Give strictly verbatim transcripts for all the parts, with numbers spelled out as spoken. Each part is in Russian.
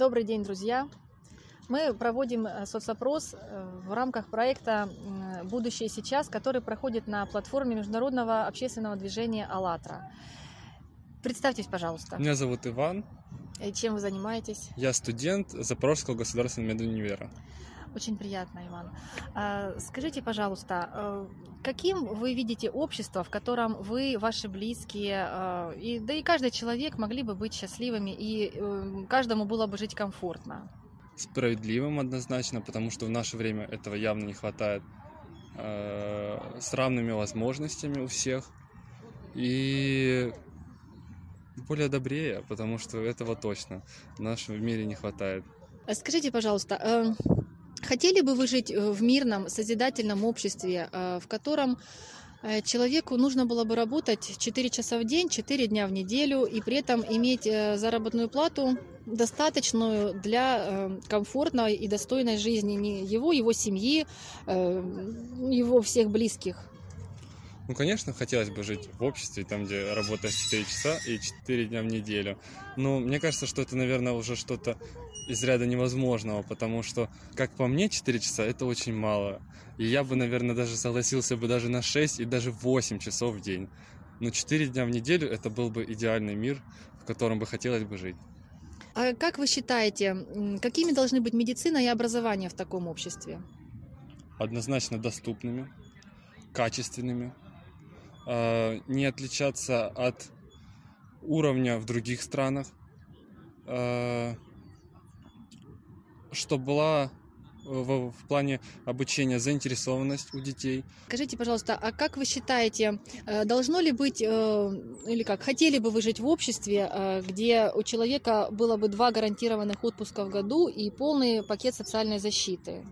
Добрый день, друзья! Мы проводим соцопрос в рамках проекта «Будущее сейчас», который проходит на платформе Международного общественного движения «АЛЛАТРА». Представьтесь, пожалуйста. Меня зовут Иван. И чем вы занимаетесь? Я студент Запорожского государственного мед. Универа. Очень приятно, Иван. Скажите, пожалуйста, каким вы видите общество, в котором вы, ваши близкие, и, да и каждый человек могли бы быть счастливыми, и каждому было бы жить комфортно? Справедливым однозначно, потому что в наше время этого явно не хватает, с равными возможностями у всех, и более добрее, потому что этого точно в нашем мире не хватает. Скажите, пожалуйста, хотели бы вы жить в мирном, созидательном обществе, в котором человеку нужно было бы работать четыре часа в день, четыре дня в неделю, и при этом иметь заработную плату, достаточную для комфортной и достойной жизни не его, его семьи, его всех близких? Ну, конечно, хотелось бы жить в обществе, там, где работаешь четыре часа и четыре дня в неделю. Но мне кажется, что это, наверное, уже что-то из ряда невозможного, потому что, как по мне, четыре часа – это очень мало. И я бы, наверное, даже согласился бы даже на шесть и даже восемь часов в день. Но четыре дня в неделю – это был бы идеальный мир, в котором бы хотелось бы жить. А как вы считаете, какими должны быть медицина и образование в таком обществе? Однозначно доступными, качественными. Не отличаться от уровня в других странах, что была в плане обучения заинтересованность у детей. Скажите, пожалуйста, а как вы считаете, должно ли быть, или как, хотели бы вы жить в обществе, где у человека было бы два гарантированных отпуска в году и полный пакет социальной защиты?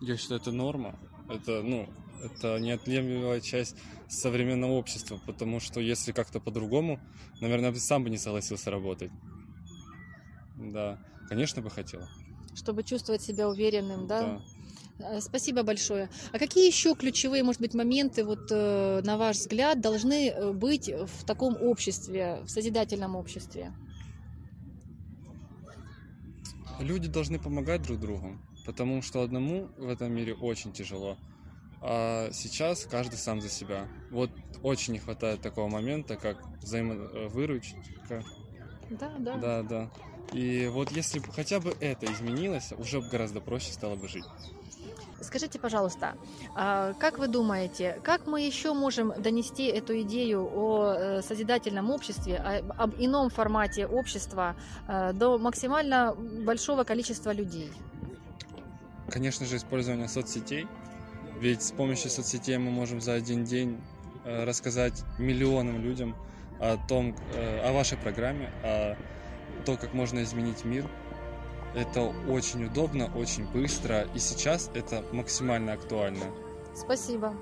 Я считаю, это норма. Это, ну... Это неотъемлемая часть современного общества, потому что если как-то по-другому, наверное, сам бы не согласился работать. Да, конечно бы хотел. Чтобы чувствовать себя уверенным, да? Да. Спасибо большое. А какие еще ключевые, может быть, моменты, вот, на ваш взгляд, должны быть в таком обществе, в созидательном обществе? Люди должны помогать друг другу, потому что одному в этом мире очень тяжело. А сейчас каждый сам за себя. Вот очень не хватает такого момента, как взаимовыручка. Да, да. Да, да. И вот если бы хотя бы это изменилось, уже гораздо проще стало бы жить. Скажите, пожалуйста, как вы думаете, как мы еще можем донести эту идею о созидательном обществе, об ином формате общества до максимально большого количества людей? Конечно же, использование соцсетей. Ведь с помощью соцсетей мы можем за один день рассказать миллионам людям о том, о вашей программе, о том, как можно изменить мир. Это очень удобно, очень быстро, и сейчас это максимально актуально. Спасибо.